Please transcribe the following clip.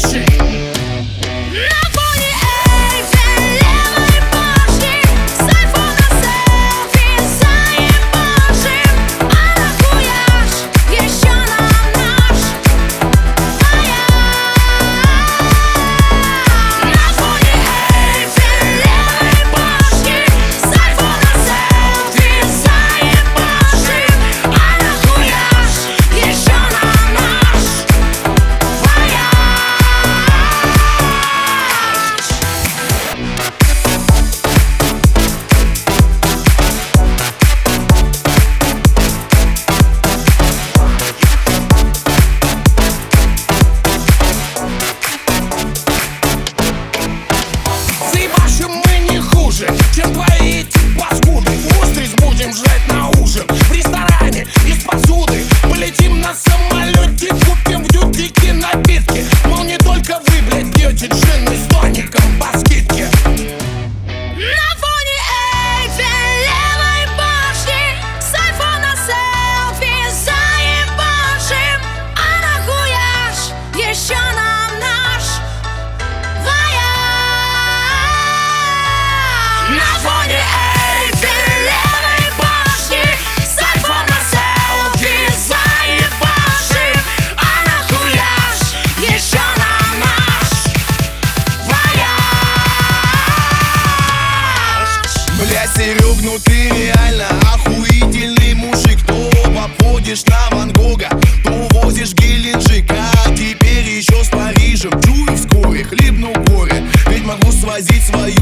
чаще. Чем твои эти паскуды? Устриц будем жрать на ужин в ресторане из посуды. Полетим на самолете, купим в дьютике напитки. Мол, не только вы, блядь, пьете джин с тоником по скидке. На фоне этой левой башни с айфона селфи заебашим. А нахуяж еще нам наш вояж. На фоне этой левой башни с айфона селфи заебашим. А нахуяж еще нам наш вояж. Бля, Серег, ну ты реально охуительный мужик. То обходишь на Ван Гога, то возишь Геленджик, а теперь еще с Парижем. Чую, вскоре хлебну горе, ведь могу свозить свои